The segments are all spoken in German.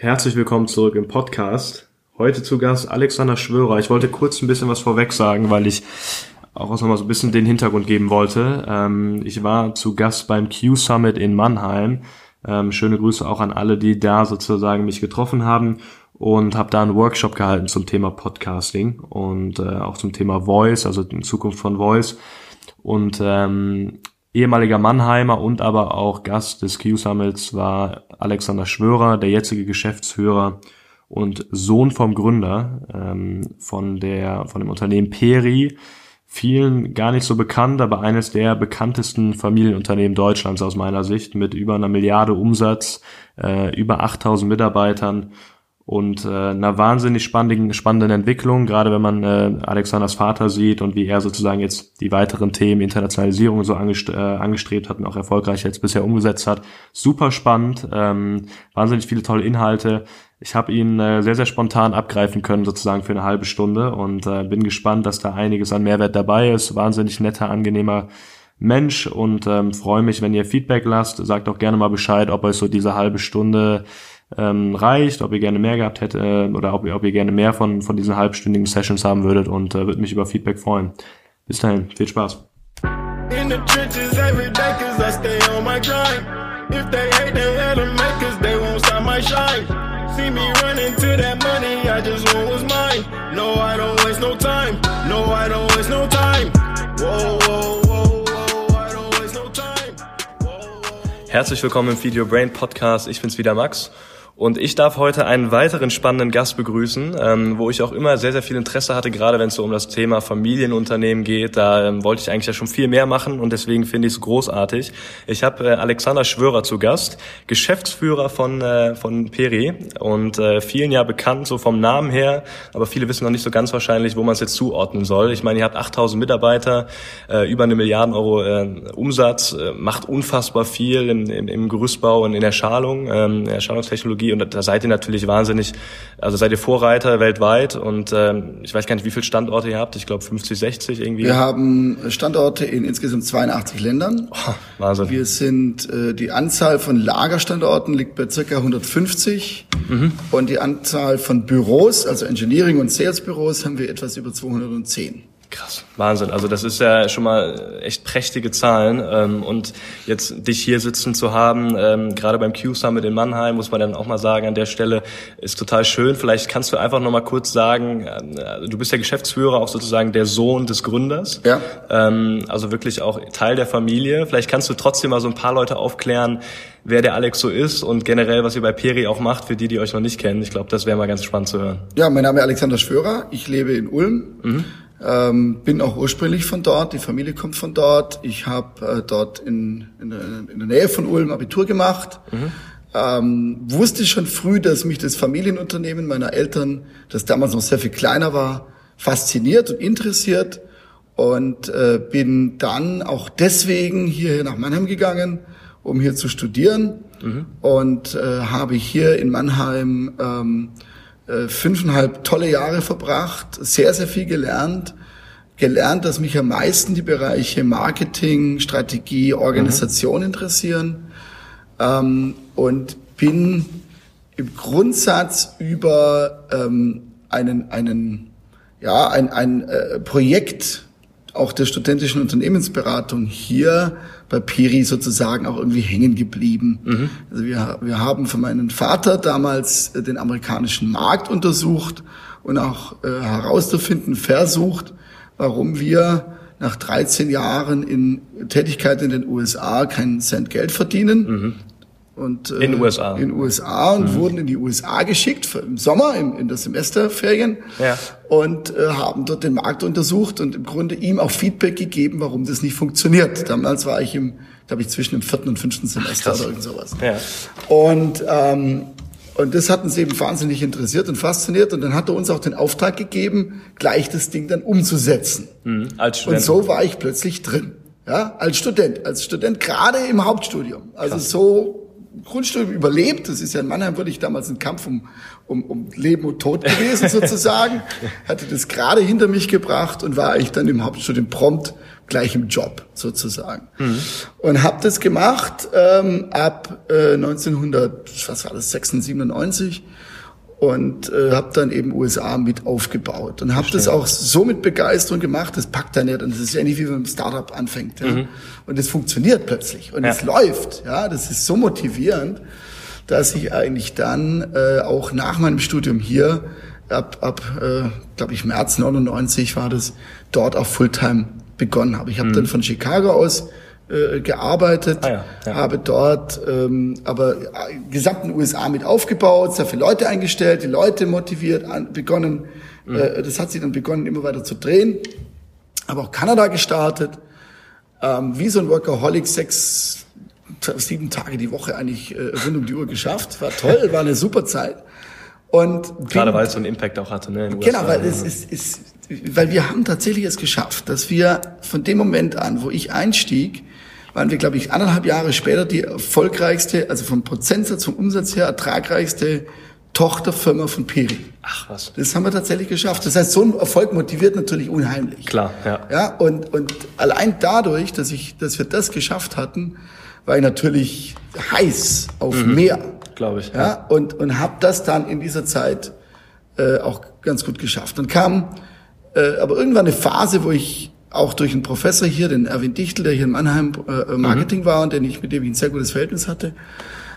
Herzlich willkommen zurück im Podcast. Heute zu Gast Alexander Schwörer. Ich wollte kurz ein bisschen was vorweg sagen, weil ich auch nochmal so ein bisschen den Hintergrund geben wollte. Ich war zu Gast beim Q-Summit in Mannheim. Schöne Grüße auch an alle, die da sozusagen mich getroffen haben, und habe da einen Workshop gehalten zum Thema Podcasting und auch zum Thema Voice, also in Zukunft von Voice. Und ehemaliger Mannheimer und aber auch Gast des Q-Summits war Alexander Schwörer, der jetzige Geschäftsführer und Sohn vom Gründer von dem Unternehmen Peri. Vielen gar nicht so bekannt, aber eines der bekanntesten Familienunternehmen Deutschlands aus meiner Sicht, mit über 1 Milliarde Umsatz, über 8.000 Mitarbeitern und einer wahnsinnig spannenden Entwicklung, gerade wenn man Alexanders Vater sieht und wie er sozusagen jetzt die weiteren Themen Internationalisierung so angestrebt hat und auch erfolgreich jetzt bisher umgesetzt hat. Super spannend, wahnsinnig viele tolle Inhalte. Ich habe ihn sehr, sehr spontan abgreifen können sozusagen für eine halbe Stunde und bin gespannt, dass da einiges an Mehrwert dabei ist. Wahnsinnig netter, angenehmer Mensch, und freue mich, wenn ihr Feedback lasst. Sagt auch gerne mal Bescheid, ob euch so diese halbe Stunde reicht, ob ihr gerne mehr gehabt hättet oder ob ihr gerne mehr von diesen halbstündigen Sessions haben würdet, und würde mich über Feedback freuen. Bis dahin, viel Spaß. In the trenches every day, 'cause I stay on my grind. If they hate, they hate 'em, 'cause they won't stop my shine. See me running to that money, I just want what's mine. No, I don't waste no time. No, I don't waste no time. Whoa, whoa, whoa, whoa, I don't waste no time. Whoa, whoa. Herzlich willkommen im Video Brain Podcast. Ich bin's wieder, Max. Und ich darf heute einen weiteren spannenden Gast begrüßen, wo ich auch immer sehr, sehr viel Interesse hatte, gerade wenn es so um das Thema Familienunternehmen geht. Da wollte ich eigentlich ja schon viel mehr machen, und deswegen finde ich es großartig. Ich habe Alexander Schwörer zu Gast, Geschäftsführer von Peri, und vielen ja bekannt so vom Namen her, aber viele wissen noch nicht so ganz wahrscheinlich, wo man es jetzt zuordnen soll. Ich meine, ihr habt 8.000 Mitarbeiter, über 1 Milliarde Euro Umsatz, macht unfassbar viel im Gerüstbau und in der Schalung, Erschalungstechnologie. Und da seid ihr natürlich wahnsinnig, also seid ihr Vorreiter weltweit, und ich weiß gar nicht, wie viele Standorte ihr habt, ich glaube 50, 60 irgendwie. Wir haben Standorte in insgesamt 82 Ländern. Oh, Wahnsinn. Wir sind, die Anzahl von Lagerstandorten liegt bei ca. 150, und die Anzahl von Büros, also Engineering- und Sales-Büros, haben wir etwas über 210. Krass, Wahnsinn. Also das ist ja schon mal echt prächtige Zahlen, und jetzt dich hier sitzen zu haben, gerade beim Q-Summit in Mannheim, muss man dann auch mal sagen, an der Stelle ist total schön. Vielleicht kannst du einfach nochmal kurz sagen, du bist ja Geschäftsführer, auch sozusagen der Sohn des Gründers, ja. Also wirklich auch Teil der Familie. Vielleicht kannst du trotzdem mal so ein paar Leute aufklären, wer der Alex so ist und generell, was ihr bei Peri auch macht, für die, die euch noch nicht kennen. Ich glaube, das wäre mal ganz spannend zu hören. Ja, mein Name ist Alexander Schwörer, ich lebe in Ulm. Bin auch ursprünglich von dort, die Familie kommt von dort. Ich habe dort in der Nähe von Ulm Abitur gemacht. Wusste schon früh, dass mich das Familienunternehmen meiner Eltern, das damals noch sehr viel kleiner war, fasziniert und interessiert. Und bin dann auch deswegen hierher nach Mannheim gegangen, um hier zu studieren. Und habe hier in Mannheim 5,5 tolle Jahre verbracht, sehr, sehr viel gelernt, dass mich am meisten die Bereiche Marketing, Strategie, Organisation interessieren, und bin im Grundsatz über ein Projekt auch der studentischen Unternehmensberatung hier bei Peri sozusagen auch irgendwie hängen geblieben. Also wir haben für meinen Vater damals den amerikanischen Markt untersucht und auch herauszufinden versucht, warum wir nach 13 Jahren in Tätigkeit in den USA keinen Cent Geld verdienen. Und in USA und wurden in die USA geschickt für im Sommer in der Semesterferien, ja. Und haben dort den Markt untersucht und im Grunde ihm auch Feedback gegeben, warum das nicht funktioniert. Damals war ich zwischen dem 4. und 5. Semester oder irgend sowas. Ja. Und das hat uns eben wahnsinnig interessiert und fasziniert, und dann hat er uns auch den Auftrag gegeben, gleich das Ding dann umzusetzen. Als Student. Und so war ich plötzlich drin, ja, als Student gerade im Hauptstudium. Also Krass. So Grundstück überlebt. Das ist ja in Mannheim wirklich damals ein Kampf um Leben und Tod gewesen sozusagen. Hatte das gerade hinter mich gebracht und war eigentlich dann im Hauptstudium prompt gleich im Job sozusagen. Mhm. Und habe das gemacht ab 1996 und habe dann eben USA mit aufgebaut und habe das auch so mit Begeisterung gemacht, das packt er nicht und das ist ja nicht wie wenn man ein Startup anfängt, ja? Mhm. Und das funktioniert plötzlich und es läuft, ja, das ist so motivierend, dass ich eigentlich dann auch nach meinem Studium hier ab glaube ich März 99 war das, dort auch Fulltime begonnen habe. Ich habe dann von Chicago aus gearbeitet, habe dort aber gesamten USA mit aufgebaut, sehr viele Leute eingestellt, die Leute motiviert, begonnen, das hat sich dann begonnen immer weiter zu drehen, habe auch Kanada gestartet, wie so ein Workaholic, 6-7 Tage die Woche eigentlich rund um die Uhr geschafft, war toll, war eine super Zeit. Und gerade weil es so einen Impact auch hatte, ne? In USA, genau, weil es ist, weil wir haben tatsächlich es geschafft, dass wir von dem Moment an, wo ich einstieg, waren wir, glaube ich, 1,5 Jahre später die erfolgreichste, also vom Prozentsatz, vom Umsatz her, ertragreichste Tochterfirma von Peri. Ach was. Das haben wir tatsächlich geschafft. Das heißt, so ein Erfolg motiviert natürlich unheimlich. Klar, ja. Ja, und allein dadurch, dass wir das geschafft hatten, war ich natürlich heiß auf mehr. Glaube ich. Ja, und habe das dann in dieser Zeit auch ganz gut geschafft. Dann kam aber irgendwann eine Phase, wo ich auch durch einen Professor hier, den Erwin Dichtel, der hier in Mannheim Marketing war und mit dem ich ein sehr gutes Verhältnis hatte,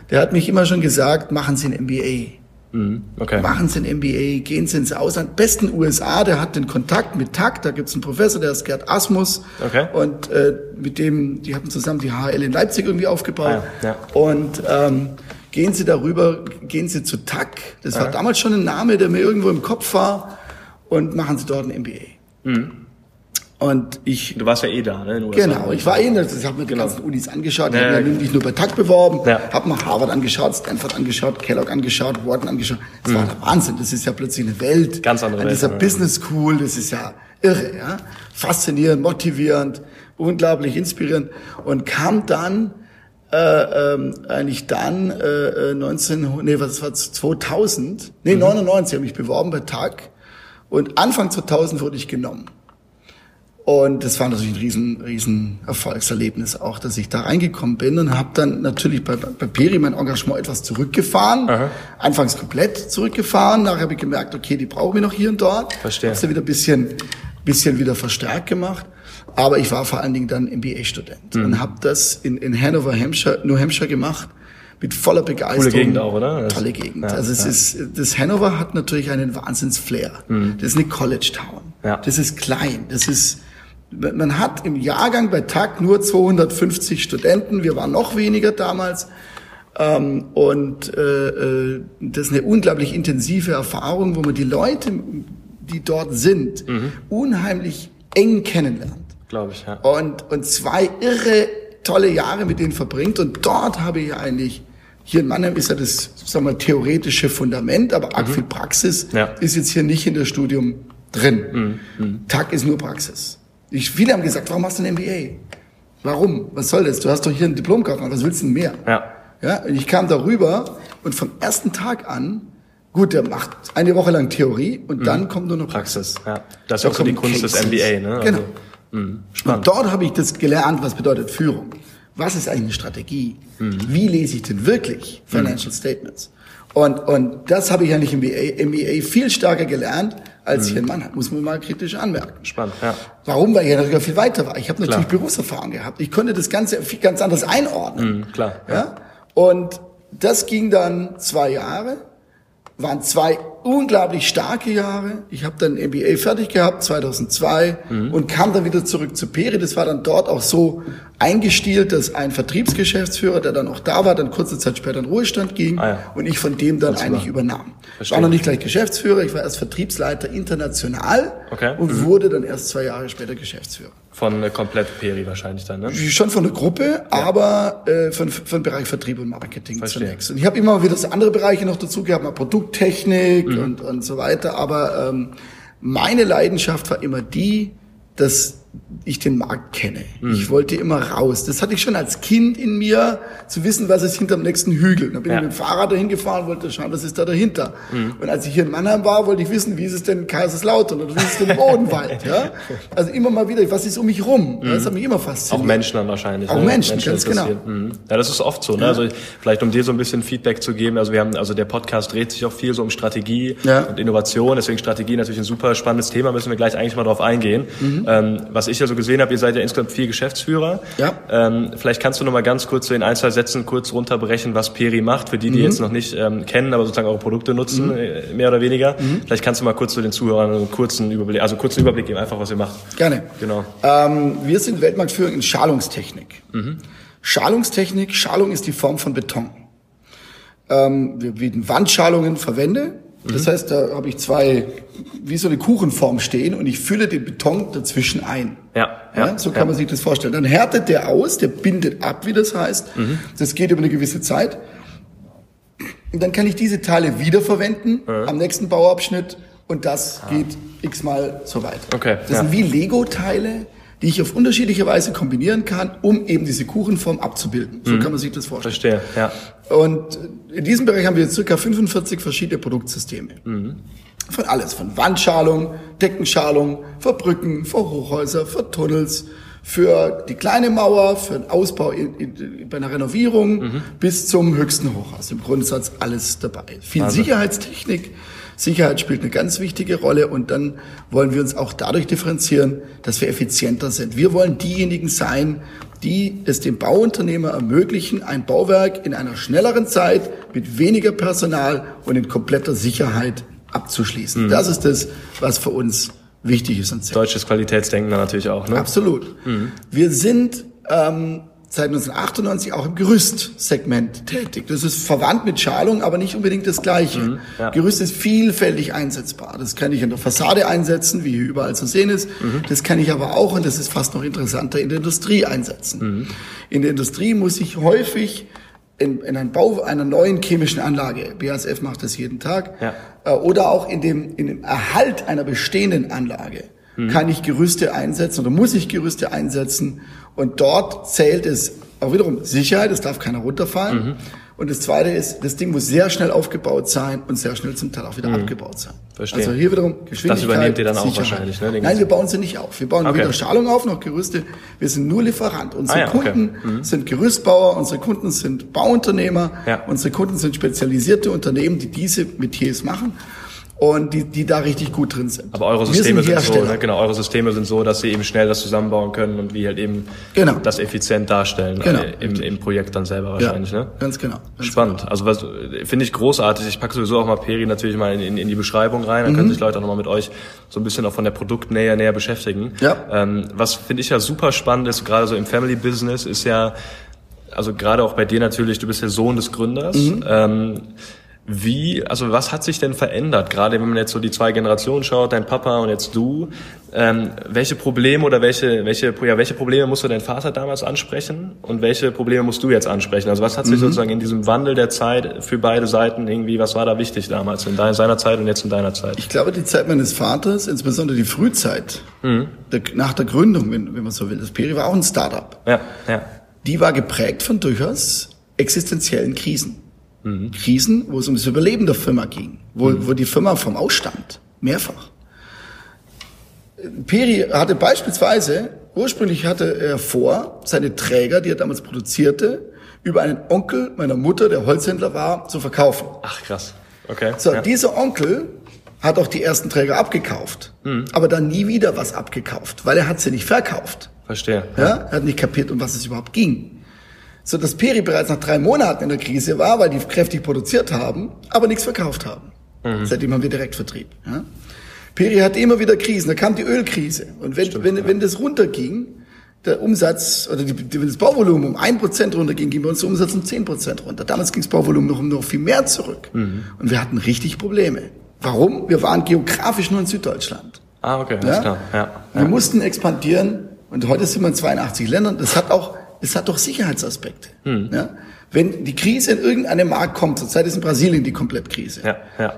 der hat mich immer schon gesagt, machen Sie ein MBA. Mhm. Okay. Machen Sie ein MBA, gehen Sie ins Ausland. Besten USA, der hat den Kontakt mit Tuck, da gibt es einen Professor, der ist Gerhard Asmus. Okay. Und mit dem, die haben zusammen die HL in Leipzig irgendwie aufgebaut. Ah, ja. Und gehen Sie darüber, gehen Sie zu Tuck. Das war damals schon ein Name, der mir irgendwo im Kopf war. Und machen Sie dort ein MBA. Mhm. Und du warst ja eh da, ne? Genau, ich war eh da. Ich habe mir die ganzen Unis angeschaut. Ich habe mich nur bei Tuck beworben. Ja. Habe mir Harvard angeschaut, Stanford angeschaut, Kellogg angeschaut, Wharton angeschaut. Das war der Wahnsinn. Das ist ja plötzlich eine Welt. Ganz andere Welt. An dieser Business School. Das ist ja irre, ja? Faszinierend, motivierend, unglaublich inspirierend. Und kam dann, eigentlich dann, 99 habe ich mich beworben bei Tuck. Und Anfang 2000 wurde ich genommen. Und das war natürlich ein riesen Erfolgserlebnis auch, dass ich da reingekommen bin und habe dann natürlich bei Peri mein Engagement etwas zurückgefahren. Aha. Anfangs komplett zurückgefahren. Nachher habe ich gemerkt, okay, die brauchen wir noch hier und dort. Verstehe. Habe es dann wieder ein bisschen wieder verstärkt gemacht. Aber ich war vor allen Dingen dann MBA-Student und habe das in Hanover, New Hampshire gemacht. Mit voller Begeisterung. Coole Gegend auch, oder? Tolle Gegend. Ja, also das Hanover hat natürlich einen Wahnsinns-Flair. Mhm. Das ist eine College-Town. Ja. Das ist klein. Man hat im Jahrgang bei Tuck nur 250 Studenten. Wir waren noch weniger damals. Das ist eine unglaublich intensive Erfahrung, wo man die Leute, die dort sind, unheimlich eng kennenlernt. Glaube ich, ja. Und zwei irre, tolle Jahre mit denen verbringt. Und dort habe ich eigentlich... Hier in Mannheim ist ja das, sagen wir mal, theoretische Fundament, aber arg viel Praxis ist jetzt hier nicht in der Studium drin. Tuck ist nur Praxis. Viele haben gesagt, warum machst du ein MBA? Warum? Was soll das? Du hast doch hier ein Diplom gehabt, was willst du denn mehr? Ja. Und ich kam da rüber und vom ersten Tag an, gut, der macht eine Woche lang Theorie und dann kommt nur noch Praxis. Ja. Das ist auch so die Kunst des MBA, ne? Genau. Also, spannend. Und dort habe ich das gelernt, was bedeutet Führung. Was ist eigentlich eine Strategie? Wie lese ich denn wirklich Financial Statements? Und das habe ich ja nicht im MBA viel stärker gelernt, als hier in Mannheim. Muss man mal kritisch anmerken. Spannend, ja. Warum? Weil ich ja natürlich viel weiter war. Ich habe natürlich Berufserfahrung gehabt. Ich konnte das Ganze ganz anders einordnen. Klar. Ja? Und das ging dann 2 Jahre. Waren 2 unglaublich starke Jahre. Ich habe dann MBA fertig gehabt, 2002, und kam dann wieder zurück zu Peri. Das war dann dort auch so eingestielt, dass ein Vertriebsgeschäftsführer, der dann auch da war, dann kurze Zeit später in Ruhestand ging und ich von dem dann übernahm. Ich war noch nicht gleich Geschäftsführer, ich war erst Vertriebsleiter international und wurde dann erst 2 Jahre später Geschäftsführer. Von komplett Peri wahrscheinlich dann, ne? Schon von der Gruppe, aber von Bereich Vertrieb und Marketing zunächst. Und ich habe immer wieder andere Bereiche noch dazu gehabt, mal Produkttechnik und so weiter. Aber meine Leidenschaft war immer die, dass ich den Markt kenne. Mhm. Ich wollte immer raus. Das hatte ich schon als Kind in mir, zu wissen, was ist hinterm nächsten Hügel. Dann bin ich mit dem Fahrrad dahin gefahren, wollte schauen, was ist da dahinter. Mhm. Und als ich hier in Mannheim war, wollte ich wissen, wie ist es denn in Kaiserslautern oder wie ist es denn im Bodenwald. Ja? Also immer mal wieder, was ist um mich rum? Mhm. Das hat mich immer fasziniert. Auch Menschen dann wahrscheinlich. Auch Menschen, ganz genau. Mhm. Ja, das ist oft so. Ne? Ja. Also vielleicht, um dir so ein bisschen Feedback zu geben, also wir haben, also der Podcast dreht sich auch viel so um Strategie und Innovation. Deswegen Strategie natürlich ein super spannendes Thema, müssen wir gleich eigentlich mal drauf eingehen. Mhm. Was ich ja so gesehen habe, ihr seid ja insgesamt 4 Geschäftsführer. Ja. Vielleicht kannst du noch mal ganz kurz so in ein, 2 Sätzen kurz runterbrechen, was Peri macht, für die, die jetzt noch nicht kennen, aber sozusagen eure Produkte nutzen, mehr oder weniger. Mhm. Vielleicht kannst du mal kurz zu den Zuhörern einen kurzen Überblick geben, einfach was ihr macht. Gerne. Genau. Wir sind Weltmarktführer in Schalungstechnik. Mhm. Schalung ist die Form von Beton. Wir bieten Wandschalungen, Das heißt, da habe ich 2, wie so eine Kuchenform stehen und ich fülle den Beton dazwischen ein. So kann man sich das vorstellen. Dann härtet der aus, der bindet ab, wie das heißt. Mhm. Das geht über eine gewisse Zeit. Und dann kann ich diese Teile wiederverwenden am nächsten Bauabschnitt und das geht x-mal so weiter. Okay. Das sind wie Lego-Teile, die ich auf unterschiedliche Weise kombinieren kann, um eben diese Kuchenform abzubilden. So kann man sich das vorstellen. Verstehe, ja. Und in diesem Bereich haben wir jetzt ca. 45 verschiedene Produktsysteme. Mhm. Von alles, von Wandschalung, Deckenschalung, für Brücken, für Hochhäuser, für Tunnels, für die kleine Mauer, für den Ausbau bei einer Renovierung bis zum höchsten Hochhaus. Im Grundsatz alles dabei. Viel Sicherheitstechnik. Sicherheit spielt eine ganz wichtige Rolle und dann wollen wir uns auch dadurch differenzieren, dass wir effizienter sind. Wir wollen diejenigen sein, die es dem Bauunternehmer ermöglichen, ein Bauwerk in einer schnelleren Zeit mit weniger Personal und in kompletter Sicherheit abzuschließen. Mhm. Das ist das, was für uns wichtig ist. Und deutsches Qualitätsdenken natürlich auch, ne? Absolut. Mhm. Wir sind seit 1998 auch im Gerüstsegment tätig. Das ist verwandt mit Schalung, aber nicht unbedingt das Gleiche. Mhm, ja. Gerüst ist vielfältig einsetzbar. Das kann ich in der Fassade einsetzen, wie hier überall zu sehen ist. Mhm. Das kann ich aber auch, und das ist fast noch interessanter, in der Industrie einsetzen. Mhm. In der Industrie muss ich häufig in einen Bau einer neuen chemischen Anlage, BASF macht das jeden Tag, oder auch in dem Erhalt einer bestehenden Anlage, kann ich Gerüste einsetzen oder muss ich Gerüste einsetzen. Und dort zählt es auch wiederum Sicherheit, es darf keiner runterfallen. Mhm. Und das Zweite ist, das Ding muss sehr schnell aufgebaut sein und sehr schnell zum Teil auch wieder abgebaut sein. Verstehe. Also hier wiederum Geschwindigkeit, das übernehmt ihr dann auch Sicherheit. Wahrscheinlich, ne? Nein, wir bauen sie nicht auf. Wir bauen weder Schalung auf noch Gerüste. Wir sind nur Lieferant. Unsere Kunden sind Gerüstbauer, unsere Kunden sind Bauunternehmer, unsere Kunden sind spezialisierte Unternehmen, die diese Metiers machen. Und die da richtig gut drin sind. Aber eure Systeme sind so, eure Systeme sind so, dass sie eben schnell das zusammenbauen können und wie halt eben das effizient darstellen im Projekt dann selber wahrscheinlich, ne? Ganz genau. Ganz spannend. Genau. Also was finde ich großartig. Ich packe sowieso auch mal Peri natürlich mal in die Beschreibung rein. Dann können sich Leute auch nochmal mit euch so ein bisschen auch von der Produktnähe näher beschäftigen. Ja. Was finde ich ja super spannend ist, gerade so im Family Business ist ja, also gerade auch bei dir natürlich, du bist der Sohn des Gründers. Mhm. Was hat sich denn verändert? Gerade wenn man jetzt so die 2 Generationen schaut, dein Papa und jetzt du, welche Probleme musste dein Vater damals ansprechen und welche Probleme musst du jetzt ansprechen? Also was hat sich sozusagen in diesem Wandel der Zeit für beide Seiten irgendwie, was war da wichtig damals in seiner Zeit und jetzt in deiner Zeit? Ich glaube, die Zeit meines Vaters, insbesondere die Frühzeit, nach der Gründung, wenn man so will, das Peri war auch ein Startup. Ja. Die war geprägt von durchaus existenziellen Krisen. Krisen, wo es um das Überleben der Firma ging, wo die Firma vom Ausstand, mehrfach. Peri hatte ursprünglich hatte er vor, seine Träger, die er damals produzierte, über einen Onkel meiner Mutter, der Holzhändler war, zu verkaufen. Ach krass, okay. So, Dieser Onkel hat auch die ersten Träger abgekauft, aber dann nie wieder was abgekauft, weil er hat sie nicht verkauft. Verstehe. Ja? Er hat nicht kapiert, um was es überhaupt ging. So dass Peri bereits nach 3 Monaten in der Krise war, weil die kräftig produziert haben, aber nichts verkauft haben. Mhm. Seitdem haben wir Direktvertrieb. Ja? Peri hatte immer wieder Krisen. Da kam die Ölkrise. Und wenn das runterging, der Umsatz, oder wenn das Bauvolumen um 1% runterging, ging bei uns der Umsatz um 10% runter. Damals ging das Bauvolumen noch viel mehr zurück. Mhm. Und wir hatten richtig Probleme. Warum? Wir waren geografisch nur in Süddeutschland. Ah, okay. Ja? Klar. Ja. Wir mussten expandieren. Und heute sind wir in 82 Ländern. Es hat doch Sicherheitsaspekte. Hm. Ja? Wenn die Krise in irgendeinem Markt kommt, zurzeit ist in Brasilien die Komplett-Krise,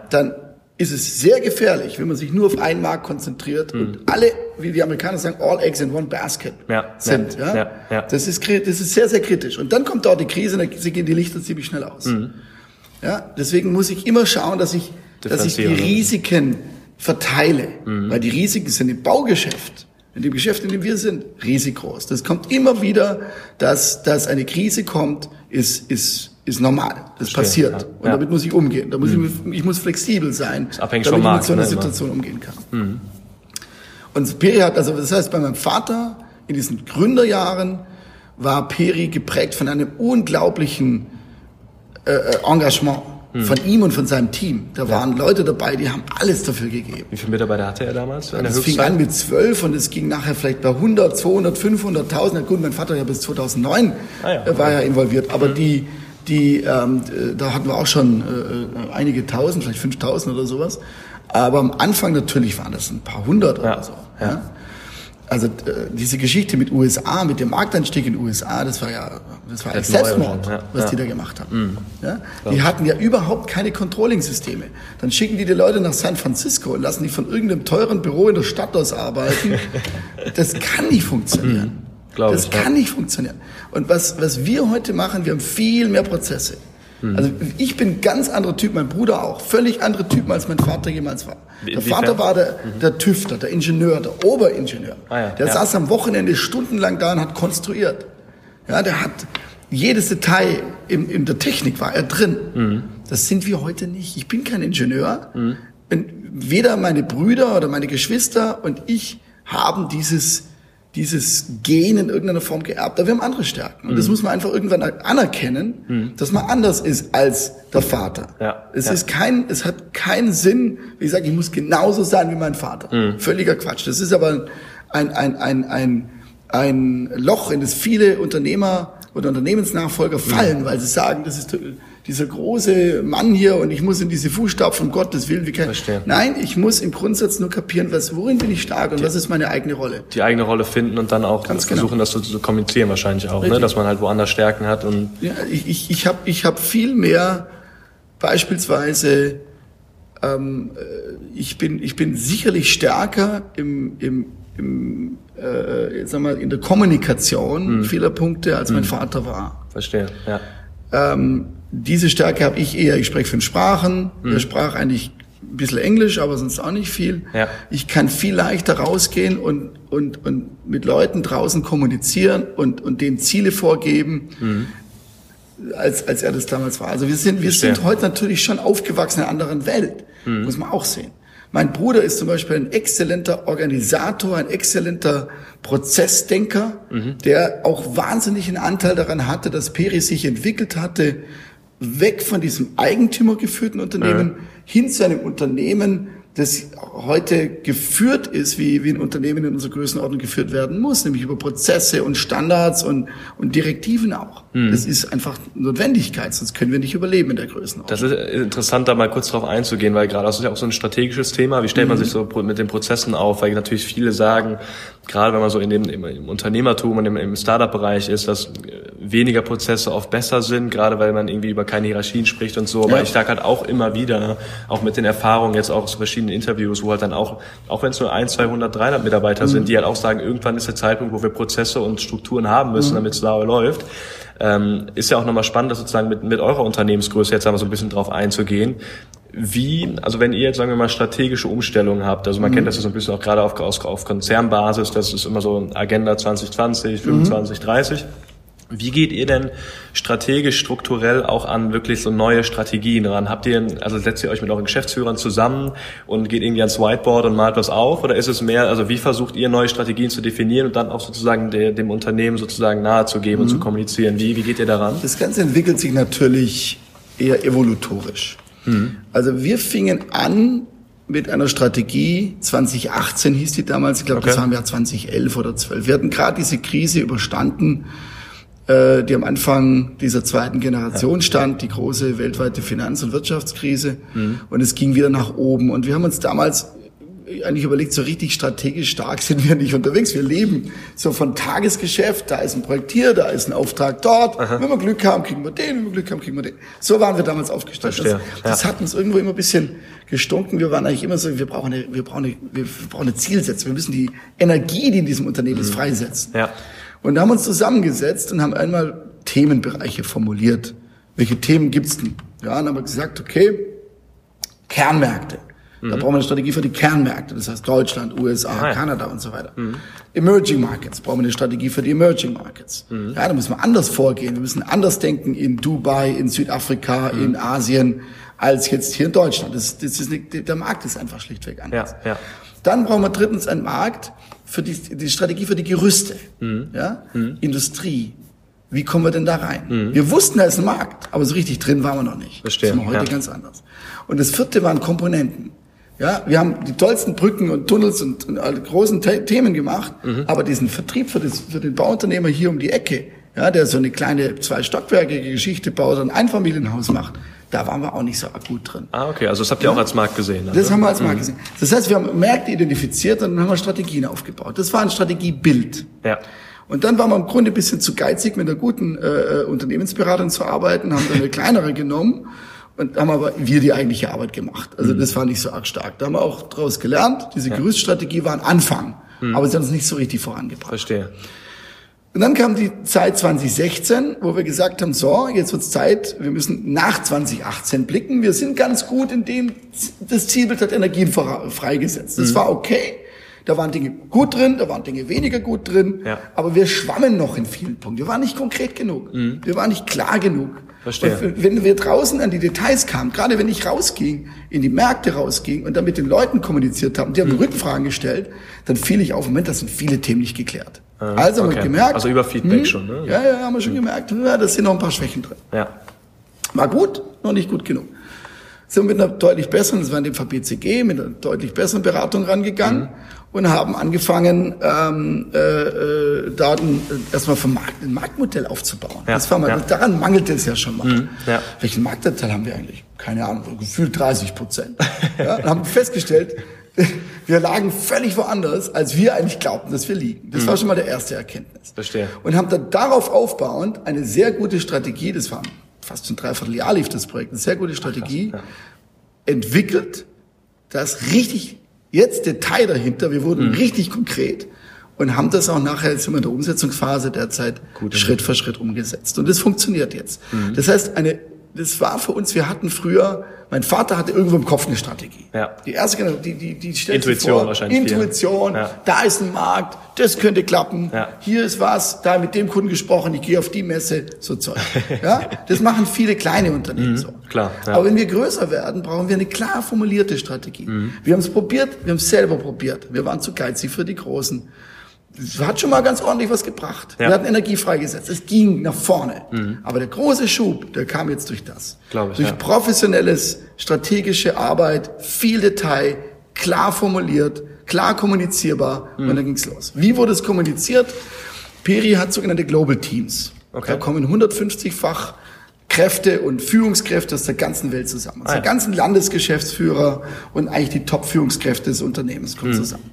dann ist es sehr gefährlich, wenn man sich nur auf einen Markt konzentriert und alle, wie die Amerikaner sagen, all eggs in one basket sind. Ja? Ja, ja. Das ist sehr, sehr kritisch. Und dann kommt dort die Krise und dann gehen die Lichter ziemlich schnell aus. Mhm. Ja? Deswegen muss ich immer schauen, dass ich die Risiken verteile. Mhm. Weil die Risiken sind im Baugeschäft, in dem Geschäft, in dem wir sind, riesig groß. Das kommt immer wieder, dass eine Krise kommt, ist normal. Das passiert. Ja. Und damit muss ich umgehen. Da muss ich muss flexibel sein, damit ich mit so einer Situation umgehen kann. Mhm. Und Peri hat, also das heißt, bei meinem Vater in diesen Gründerjahren war Peri geprägt von einem unglaublichen Engagement von ihm und von seinem Team. Da waren Leute dabei, die haben alles dafür gegeben. Wie viele Mitarbeiter hatte er damals? Das fing an mit 12 und es ging nachher vielleicht bei 100, 200, 500.000. Gut, mein Vater ja bis 2009 war ja involviert, aber da hatten wir auch schon einige Tausend, vielleicht 5.000 oder sowas. Aber am Anfang natürlich waren das ein paar hundert oder so. Ja. Ja. Also diese Geschichte mit USA, mit dem Markteinstieg in USA, das war ein Selbstmord, was die da gemacht haben. Mhm. Ja? Die hatten ja überhaupt keine Controlling-Systeme. Dann schicken die Leute nach San Francisco und lassen die von irgendeinem teuren Büro in der Stadt aus arbeiten. Das kann nicht funktionieren. Das kann nicht funktionieren. Und was wir heute machen, wir haben viel mehr Prozesse. Mhm. Also ich bin ein ganz anderer Typ, mein Bruder auch. Völlig andere Typen, als mein Vater jemals war. Der Vater war der Tüftler, der Ingenieur, der Oberingenieur. Der saß am Wochenende stundenlang da und hat konstruiert. Ja, der hat jedes Detail in der Technik war er drin. Mhm. Das sind wir heute nicht. Ich bin kein Ingenieur. Mhm. Weder meine Brüder oder meine Geschwister und ich haben dieses Gen in irgendeiner Form geerbt. Aber wir haben andere Stärken. Und das muss man einfach irgendwann anerkennen, dass man anders ist als der Vater. Ja. Es hat keinen Sinn, wie gesagt, ich muss genauso sein wie mein Vater. Mhm. Völliger Quatsch. Das ist aber ein Loch, in das viele Unternehmer oder Unternehmensnachfolger fallen, weil sie sagen, das ist dieser große Mann hier und ich muss in diese Fußstapfen, um Gottes Willen. Nein, ich muss im Grundsatz nur kapieren, worin bin ich stark und was ist meine eigene Rolle. Die eigene Rolle finden und dann auch versuchen, das so zu kommunizieren wahrscheinlich auch, ne? Dass man halt woanders Stärken hat. Und ja, ich hab viel mehr beispielsweise, ich bin sicherlich stärker in der Kommunikation vieler Punkte, als mein Vater war. Verstehe, ja. Diese Stärke habe ich eher. Ich spreche fünf Sprachen. Er sprach eigentlich ein bisschen Englisch, aber sonst auch nicht viel. Ja. Ich kann viel leichter rausgehen und mit Leuten draußen kommunizieren und denen Ziele vorgeben, als er das damals war. Also wir sind heute natürlich schon aufgewachsen in einer anderen Welt. Muss man auch sehen. Mein Bruder ist zum Beispiel ein exzellenter Organisator, ein exzellenter Prozessdenker, der auch wahnsinnig einen Anteil daran hatte, dass Peri sich entwickelt hatte, weg von diesem eigentümergeführten Unternehmen hin zu einem Unternehmen, das heute geführt ist, wie ein Unternehmen in unserer Größenordnung geführt werden muss, nämlich über Prozesse und Standards und Direktiven auch. Mhm. Das ist einfach Notwendigkeit, sonst können wir nicht überleben in der Größenordnung. Das ist interessant, da mal kurz drauf einzugehen, weil gerade das ist ja auch so ein strategisches Thema. Wie stellt man sich so mit den Prozessen auf? Weil natürlich viele sagen, gerade wenn man so in im Unternehmertum und im Startup-Bereich ist, dass weniger Prozesse oft besser sind, gerade weil man irgendwie über keine Hierarchien spricht und so. Aber ich sage halt auch immer wieder, auch mit den Erfahrungen jetzt auch aus verschiedenen Interviews, wo halt dann auch wenn es nur 1, 200, 300 Mitarbeiter sind, die halt auch sagen, irgendwann ist der Zeitpunkt, wo wir Prozesse und Strukturen haben müssen, damit es sauber läuft. Ist ja auch nochmal spannend, das sozusagen mit eurer Unternehmensgröße jetzt einmal so ein bisschen drauf einzugehen. Wie, also wenn ihr jetzt, sagen wir mal, strategische Umstellungen habt, also man kennt das ja so ein bisschen auch gerade auf Konzernbasis, das ist immer so Agenda 2020, 25, 30. Wie geht ihr denn strategisch, strukturell auch an wirklich so neue Strategien ran? Setzt ihr euch mit euren Geschäftsführern zusammen und geht irgendwie ans Whiteboard und malt was auf? Oder ist es mehr, also wie versucht ihr neue Strategien zu definieren und dann auch sozusagen dem Unternehmen sozusagen nahezugeben und zu kommunizieren? Wie geht ihr daran? Das Ganze entwickelt sich natürlich eher evolutorisch. Also wir fingen an mit einer Strategie, 2018 hieß die damals, ich glaube, das war im Jahr 2011 oder 12. Wir hatten gerade diese Krise überstanden, die am Anfang dieser zweiten Generation stand, die große weltweite Finanz- und Wirtschaftskrise. Und es ging wieder nach oben. Und wir haben uns damals eigentlich überlegt, so richtig strategisch stark sind wir nicht unterwegs. Wir leben so von Tagesgeschäft, da ist ein Projekt hier, da ist ein Auftrag dort. Aha. Wenn wir Glück haben, kriegen wir den, wenn wir Glück haben, kriegen wir den. So waren wir damals aufgestellt. Das hat uns irgendwo immer ein bisschen gestunken. Wir waren eigentlich immer so, wir brauchen eine Zielsetzung. Wir müssen die Energie, die in diesem Unternehmen ist, freisetzen. Ja. Und da haben wir uns zusammengesetzt und haben einmal Themenbereiche formuliert. Welche Themen gibt's denn? Ja, dann haben wir gesagt, okay, Kernmärkte. Da brauchen wir eine Strategie für die Kernmärkte, das heißt Deutschland, USA, Kanada und so weiter. Emerging Markets, brauchen wir eine Strategie für die Emerging Markets. Ja, da müssen wir anders vorgehen, wir müssen anders denken in Dubai, in Südafrika, in Asien, als jetzt hier in Deutschland. Der Markt ist einfach schlichtweg anders. Ja, ja. Dann brauchen wir drittens einen Markt für die Strategie für die Gerüste, Industrie. Wie kommen wir denn da rein? Wir wussten, da ist ein Markt, aber so richtig drin waren wir noch nicht. Verstehe. Das sind wir heute ganz anders. Und das vierte waren Komponenten. Ja, wir haben die tollsten Brücken und Tunnels und alle großen Themen gemacht, aber diesen Vertrieb für den Bauunternehmer hier um die Ecke, ja, der so eine kleine 2-stockwerkige Geschichte baut und ein Einfamilienhaus macht, da waren wir auch nicht so akut drin. Ah, okay, also das habt ihr auch als Markt gesehen. Also? Das haben wir als Markt gesehen. Das heißt, wir haben Märkte identifiziert und dann haben wir Strategien aufgebaut. Das war ein Strategiebild. Ja. Und dann waren wir im Grunde ein bisschen zu geizig, mit einer guten Unternehmensberatung zu arbeiten, haben dann eine kleinere genommen und haben aber wir die eigentliche Arbeit gemacht. Also das war nicht so arg stark. Da haben wir auch daraus gelernt, diese Gerüststrategie war ein Anfang, aber sie haben es nicht so richtig vorangebracht. Verstehe. Und dann kam die Zeit 2016, wo wir gesagt haben, so, jetzt wird's Zeit, wir müssen nach 2018 blicken. Wir sind ganz gut in dem, das Zielbild hat Energien freigesetzt. Das war okay. Da waren Dinge gut drin, da waren Dinge weniger gut drin, aber wir schwammen noch in vielen Punkten. Wir waren nicht konkret genug, wir waren nicht klar genug. Verstehe. Und wenn wir draußen an die Details kamen, gerade wenn ich rausging, in die Märkte rausging und dann mit den Leuten kommuniziert haben, die haben Rückfragen gestellt, dann fiel ich auf, Moment, das sind viele Themen nicht geklärt. Also haben wir gemerkt. Also über Feedback schon, ne? Ja, ja, haben wir schon gemerkt, da sind noch ein paar Schwächen drin. Ja. War gut, noch nicht gut genug. Sind mit einer deutlich besseren, das war in dem Fall BCG, mit einer deutlich besseren Beratung rangegangen und haben angefangen, Daten erstmal vom Markt, ein Marktmodell aufzubauen. Ja, das war mal, daran mangelte es ja schon mal. Welchen Marktanteil haben wir eigentlich? Keine Ahnung, gefühlt 30%. Ja, und haben festgestellt, wir lagen völlig woanders, als wir eigentlich glaubten, dass wir liegen. Das war schon mal der erste Erkenntnis. Verstehe. Und haben dann darauf aufbauend eine sehr gute Strategie, das war fast schon 3/4 Jahr lief das Projekt, eine sehr gute Strategie, entwickelt, das richtig, jetzt Detail dahinter, wir wurden richtig konkret und haben das auch nachher, jetzt sind wir in der Umsetzungsphase derzeit, Schritt für Schritt umgesetzt. Und das funktioniert jetzt. Das heißt, das war für uns, wir hatten früher, mein Vater hatte irgendwo im Kopf eine Strategie. Ja. Die erste, die stellt sich vor. Wahrscheinlich Intuition, da ist ein Markt, das könnte klappen, hier ist was, da mit dem Kunden gesprochen, ich gehe auf die Messe, so Zeug. Ja? Das machen viele kleine Unternehmen so. Klar. Ja. Aber wenn wir größer werden, brauchen wir eine klar formulierte Strategie. Wir haben es probiert, wir haben es selber probiert. Wir waren zu geizig für die Großen. Das hat schon mal ganz ordentlich was gebracht. Ja. Wir hatten Energie freigesetzt. Es ging nach vorne. Aber der große Schub, der kam jetzt durch das. Glaube ich, durch professionelles, strategische Arbeit, viel Detail, klar formuliert, klar kommunizierbar. Und dann ging's los. Wie wurde es kommuniziert? Peri hat sogenannte Global Teams. Okay. Da kommen 150-fach Kräfte und Führungskräfte aus der ganzen Welt zusammen. Aus der ganzen Landesgeschäftsführer und eigentlich die Top-Führungskräfte des Unternehmens kommen zusammen.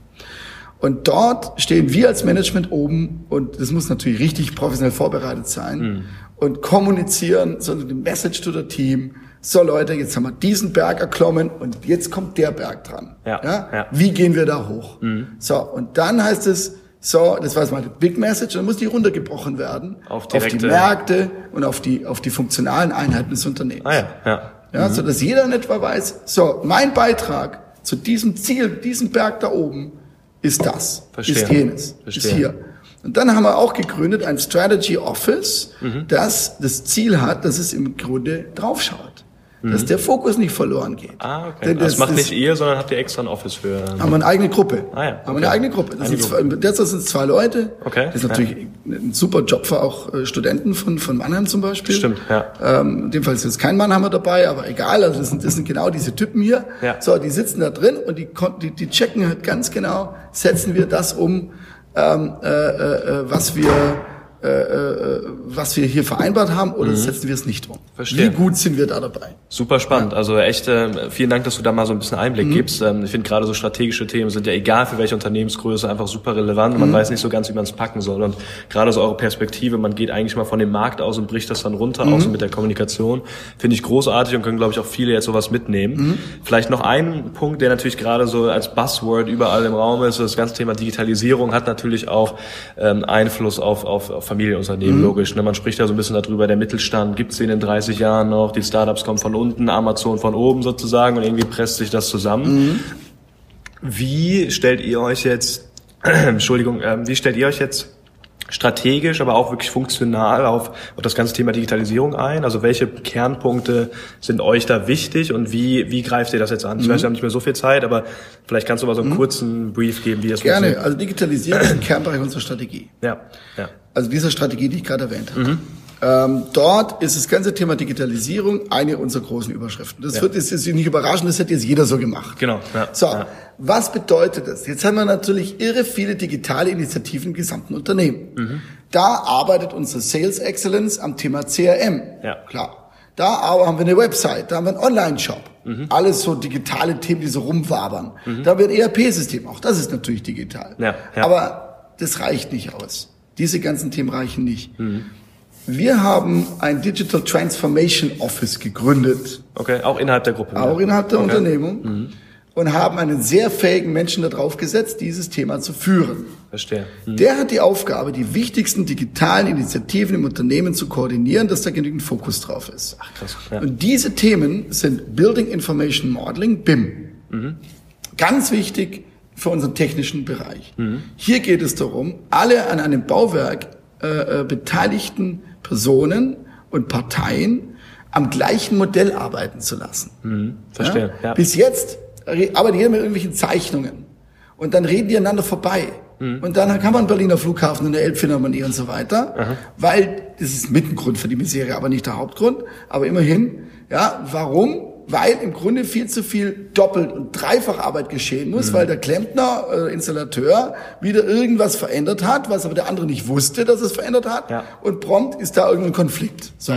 Und dort stehen wir als Management oben und das muss natürlich richtig professionell vorbereitet sein und kommunizieren, sondern die Message to the Team. So Leute, jetzt haben wir diesen Berg erklommen und jetzt kommt der Berg dran. Ja, ja? Ja. Wie gehen wir da hoch? So, und dann heißt es, so, das war jetzt mal die Big Message, dann muss die runtergebrochen werden auf die Märkte und auf die funktionalen Einheiten des Unternehmens. So dass jeder in etwa weiß, so, mein Beitrag zu diesem Ziel, diesem Berg da oben, ist das, ist jenes, ist hier. Und dann haben wir auch gegründet ein Strategy Office, das das Ziel hat, dass es im Grunde draufschaut, dass der Fokus nicht verloren geht. Ah, okay. Denn das macht nicht ihr, sondern habt ihr extra ein Office für... Haben wir eine eigene Gruppe. Haben wir eine eigene Gruppe. Derzeit sind es 2 Leute. Okay. Das ist natürlich ein super Job für auch Studenten von Mannheim zum Beispiel. Stimmt, ja. In dem Fall ist jetzt kein Mannheimer dabei, aber egal. Also das sind genau diese Typen hier. Ja. So, die sitzen da drin und die checken halt ganz genau, setzen wir das um, was wir was wir hier vereinbart haben, oder setzen wir es nicht um? Verstehe. Wie gut sind wir da dabei? Super spannend. Ja. Also echt, vielen Dank, dass du da mal so ein bisschen Einblick gibst. Ich finde gerade so strategische Themen sind ja egal für welche Unternehmensgröße einfach super relevant. Man weiß nicht so ganz, wie man es packen soll. Und gerade so eure Perspektive, man geht eigentlich mal von dem Markt aus und bricht das dann runter, auch so mit der Kommunikation. Finde ich großartig und können, glaube ich, auch viele jetzt sowas mitnehmen. Vielleicht noch ein Punkt, der natürlich gerade so als Buzzword überall im Raum ist. Das ganze Thema Digitalisierung hat natürlich auch Einfluss auf Familienunternehmen, logisch. Ne? Man spricht ja so ein bisschen darüber, der Mittelstand, gibt es den in 30 Jahren noch, die Startups kommen von unten, Amazon von oben sozusagen und irgendwie presst sich das zusammen. Wie stellt ihr euch jetzt, wie stellt ihr euch jetzt strategisch, aber auch wirklich funktional auf das ganze Thema Digitalisierung ein? Also welche Kernpunkte sind euch da wichtig und wie greift ihr das jetzt an? Ich weiß, wir haben nicht mehr so viel Zeit, aber vielleicht kannst du mal so einen kurzen Brief geben, wie das funktioniert. Gerne, also Digitalisierung ist ein Kernbereich unserer Strategie. Ja. Also dieser Strategie, die ich gerade erwähnt habe. Dort ist das ganze Thema Digitalisierung eine unserer großen Überschriften. Das ist nicht überraschend, das hätte jetzt jeder so gemacht. Genau. Ja, so, was bedeutet das? Jetzt haben wir natürlich irre viele digitale Initiativen im gesamten Unternehmen. Da arbeitet unsere Sales Excellence am Thema CRM. Ja. Klar. Da haben wir eine Website, da haben wir einen Online-Shop. Alles so digitale Themen, die so rumwabern. Da haben wir ein ERP-System, auch das ist natürlich digital. Ja. Aber das reicht nicht aus. Diese ganzen Themen reichen nicht. Wir haben ein Digital Transformation Office gegründet. Okay, auch innerhalb der Gruppe. Auch innerhalb der Unternehmung. Und haben einen sehr fähigen Menschen darauf gesetzt, dieses Thema zu führen. Verstehe. Der hat die Aufgabe, die wichtigsten digitalen Initiativen im Unternehmen zu koordinieren, dass da genügend Fokus drauf ist. Ach, krass. Ja. Und diese Themen sind Building Information Modeling, BIM. Ganz wichtig für unseren technischen Bereich. Hier geht es darum, alle an einem Bauwerk beteiligten Personen und Parteien am gleichen Modell arbeiten zu lassen. Verstehe. Ja? Ja. Bis jetzt arbeiten jeder mit irgendwelchen Zeichnungen und dann reden die aneinander vorbei. Und dann kann man Berliner Flughafen und eine Elbphilharmonie und so weiter, weil das ist Mittelgrund für die Misere, aber nicht der Hauptgrund. Aber immerhin, ja, warum? Weil im Grunde viel zu viel doppelt und dreifach Arbeit geschehen muss, weil der Klempner, Installateur, wieder irgendwas verändert hat, was aber der andere nicht wusste, dass es verändert hat. Ja. Und prompt ist da irgendein Konflikt. So,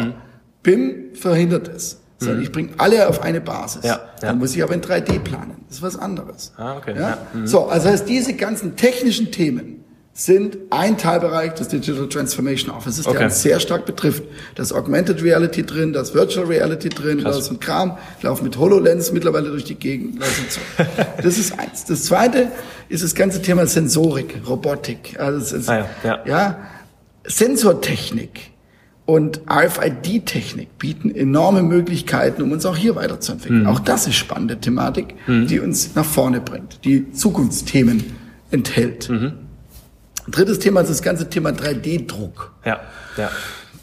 BIM verhindert es. So, ich bringe alle auf eine Basis. Ja. Dann muss ich aber in 3D planen. Das ist was anderes. Ah, okay. Ja? So, also heißt, diese ganzen technischen Themen sind ein Teilbereich des Digital Transformation Offices, der uns sehr stark betrifft. Da ist Augmented Reality drin, da ist Virtual Reality drin, da ist ein Kram. Ich laufe mit HoloLens mittlerweile durch die Gegend. Das ist eins. Das zweite ist das ganze Thema Sensorik, Robotik. Also es ist, Sensortechnik und RFID-Technik bieten enorme Möglichkeiten, um uns auch hier weiterzuentwickeln. Auch das ist spannende Thematik, die uns nach vorne bringt, die Zukunftsthemen enthält. Drittes Thema ist das ganze Thema 3D-Druck.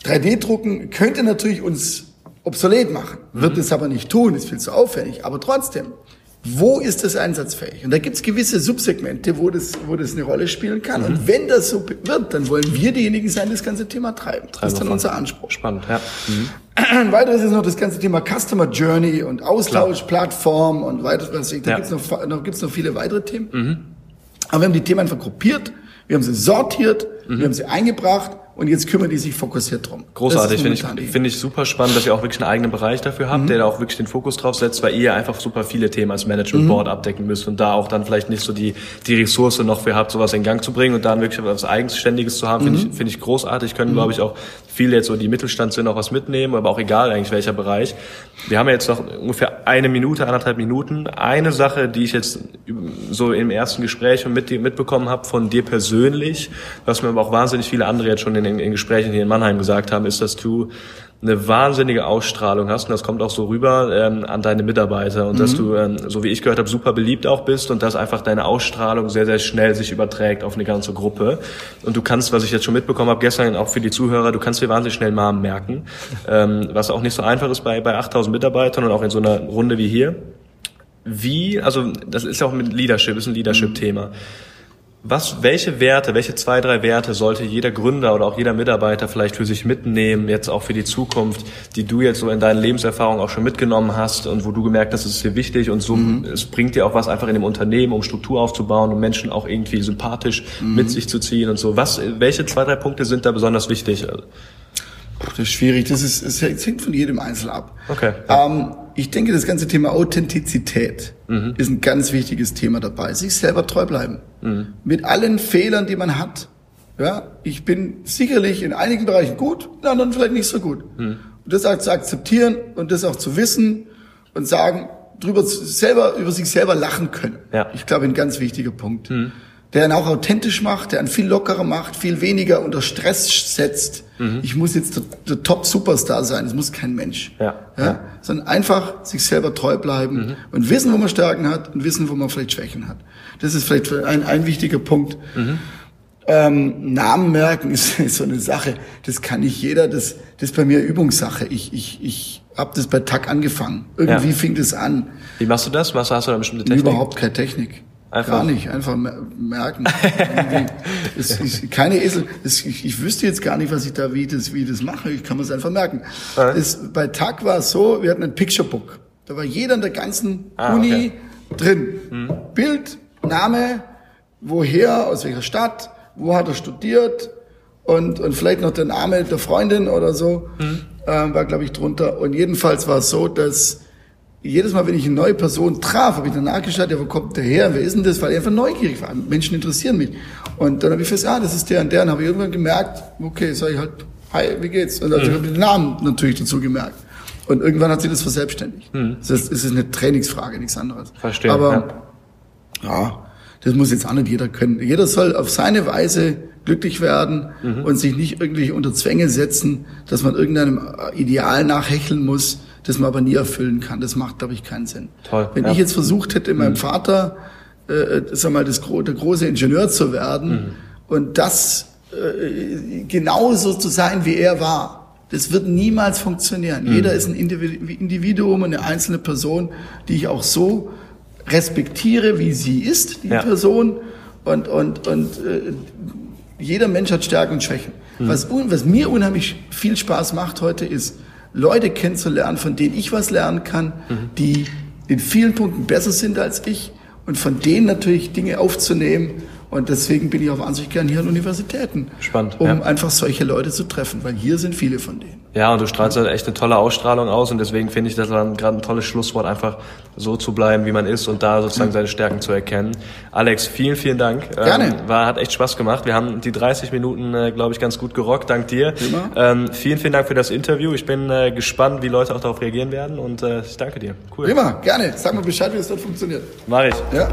3D-Drucken könnte natürlich uns obsolet machen, wird es aber nicht tun, ist viel zu aufwendig. Aber trotzdem, wo ist das einsatzfähig? Und da gibt es gewisse Subsegmente, wo das eine Rolle spielen kann. Und wenn das so wird, dann wollen wir diejenigen sein, die das ganze Thema treiben. Das ist dann unser Anspruch. Spannend, ja. Weiteres ist noch das ganze Thema Customer Journey und Austausch, Plattform und weiteres. Da gibt's noch viele weitere Themen. Aber wir haben die Themen einfach gruppiert. Wir haben sie sortiert, wir haben sie eingebracht und jetzt kümmern die sich fokussiert drum. Großartig, finde ich super spannend, dass ihr auch wirklich einen eigenen Bereich dafür habt, der da auch wirklich den Fokus drauf setzt, weil ihr einfach super viele Themen als Management Board abdecken müsst und da auch dann vielleicht nicht so die Ressource noch für habt, sowas in Gang zu bringen und dann wirklich etwas Eigenständiges zu haben, finde ich großartig. Können, glaube ich, auch viele jetzt so, die Mittelstand sind, auch was mitnehmen, aber auch egal eigentlich welcher Bereich. Wir haben ja jetzt noch ungefähr 1 Minute, 1,5 Minuten. Eine Sache, die ich jetzt so im ersten Gespräch mitbekommen habe von dir persönlich, was mir aber auch wahnsinnig viele andere jetzt schon in Gesprächen hier in Mannheim gesagt haben, ist, dass du eine wahnsinnige Ausstrahlung hast und das kommt auch so rüber an deine Mitarbeiter und dass du, so wie ich gehört habe, super beliebt auch bist und dass einfach deine Ausstrahlung sehr, sehr schnell sich überträgt auf eine ganze Gruppe und du kannst, was ich jetzt schon mitbekommen habe, gestern auch für die Zuhörer, du kannst dir wahnsinnig schnell Namen merken, was auch nicht so einfach ist bei 8.000 Mitarbeitern und auch in so einer Runde wie hier. Also das ist ja auch mit Leadership, ist ein Leadership-Thema. Welche 2-3 Werte sollte jeder Gründer oder auch jeder Mitarbeiter vielleicht für sich mitnehmen, jetzt auch für die Zukunft, die du jetzt so in deinen Lebenserfahrungen auch schon mitgenommen hast und wo du gemerkt hast, es ist dir wichtig und so, es bringt dir auch was einfach in dem Unternehmen, um Struktur aufzubauen, um Menschen auch irgendwie sympathisch mit sich zu ziehen und so. Welche 2-3 Punkte sind da besonders wichtig? Das ist schwierig, es hängt von jedem Einzelnen ab. Okay. Ja. Ich denke, das ganze Thema Authentizität ist ein ganz wichtiges Thema dabei. Sich selber treu bleiben. Mit allen Fehlern, die man hat. Ja, ich bin sicherlich in einigen Bereichen gut, in anderen vielleicht nicht so gut. Und das auch zu akzeptieren und das auch zu wissen und sagen, über sich selber lachen können. Ja. Ich glaube, ein ganz wichtiger Punkt. Der einen auch authentisch macht, der einen viel lockerer macht, viel weniger unter Stress setzt. Ich muss jetzt der Top-Superstar sein, das muss kein Mensch. Ja? Sondern einfach sich selber treu bleiben und wissen, wo man Stärken hat und wissen, wo man vielleicht Schwächen hat. Das ist vielleicht ein wichtiger Punkt. Namen merken ist so eine Sache, das kann nicht jeder, das ist bei mir Übungssache. Ich habe das bei Tuck angefangen. Irgendwie fing das an. Wie machst du das? Hast du da bestimmte Technik? Überhaupt keine Technik. Einfach. Gar nicht, einfach merken. Ich wüsste jetzt gar nicht, was ich da wie das mache. Ich kann mir es einfach merken. Okay. Bei Tuck war es so, wir hatten ein Picturebook. Da war jeder in der ganzen Uni drin. Bild, Name, woher, aus welcher Stadt, wo hat er studiert und vielleicht noch der Name der Freundin oder so, war glaube ich drunter. Und jedenfalls war es so, dass jedes Mal, wenn ich eine neue Person traf, habe ich dann nachgeschaut, ja, wo kommt der her, wer ist denn das, weil ich einfach neugierig war, Menschen interessieren mich. Und dann habe ich festgestellt, das ist der und der, und dann habe ich irgendwann gemerkt, okay, sage ich halt, hi, wie geht's? Und dann habe ich den Namen natürlich dazu gemerkt. Und irgendwann hat sich das verselbstständigt. Das heißt, es ist eine Trainingsfrage, nichts anderes. Verstehe. Aber ja, das muss jetzt auch nicht jeder können. Jeder soll auf seine Weise glücklich werden und sich nicht irgendwie unter Zwänge setzen, dass man irgendeinem Ideal nachhecheln muss, das man aber nie erfüllen kann. Das macht, glaube ich, keinen Sinn. Toll, wenn ich jetzt versucht hätte, meinem Vater der große Ingenieur zu werden und das genauso zu sein, wie er war, das wird niemals funktionieren. Jeder ist ein Individuum, eine einzelne Person, die ich auch so respektiere, wie sie ist, die Person. Und jeder Mensch hat Stärken und Schwächen. Was mir unheimlich viel Spaß macht heute ist, Leute kennenzulernen, von denen ich was lernen kann, die in vielen Punkten besser sind als ich und von denen natürlich Dinge aufzunehmen. Und deswegen bin ich auch wahnsinnig gern hier an Universitäten. Spannend. Um einfach solche Leute zu treffen, weil hier sind viele von denen. Ja, und du strahlst halt echt eine tolle Ausstrahlung aus und deswegen finde ich das dann gerade ein tolles Schlusswort, einfach so zu bleiben, wie man ist und da sozusagen seine Stärken zu erkennen. Alex, vielen, vielen Dank. Gerne. Hat echt Spaß gemacht. Wir haben die 30 Minuten, glaube ich, ganz gut gerockt. Dank dir. Immer. Vielen, vielen Dank für das Interview. Ich bin gespannt, wie Leute auch darauf reagieren werden und ich danke dir. Cool. Immer, gerne. Sag mal Bescheid, wie es dort funktioniert. Mach ich. Ja.